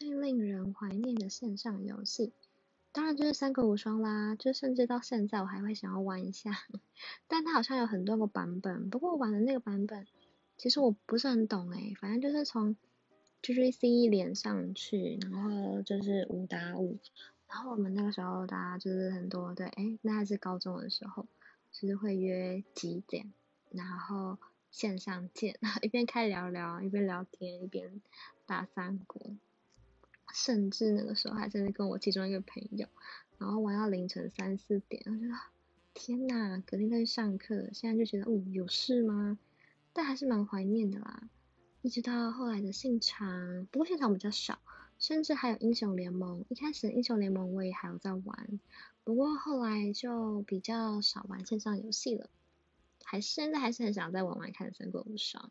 最令人怀念的线上游戏，当然就是三国无双啦，就甚至到现在我还会想要玩一下，但它好像有很多个版本，不过我玩的那个版本其实我不是很懂反正就是从 GGC 连上去，然后就是5打5，然后我们那个时候大家就是很多对，那还是高中的时候，就是会约几点，然后线上见，一边开聊一边聊天，一边打三国，甚至那个时候还真的跟我其中一个朋友，然后玩到凌晨3、4点，我觉得天哪，隔天再去上课，现在就觉得有事吗？但还是蛮怀念的啦。一直到后来的信长，不过信长比较少，甚至还有英雄联盟，一开始英雄联盟我也还有在玩，不过后来就比较少玩线上游戏了。现在还是很想再玩玩看三国无双。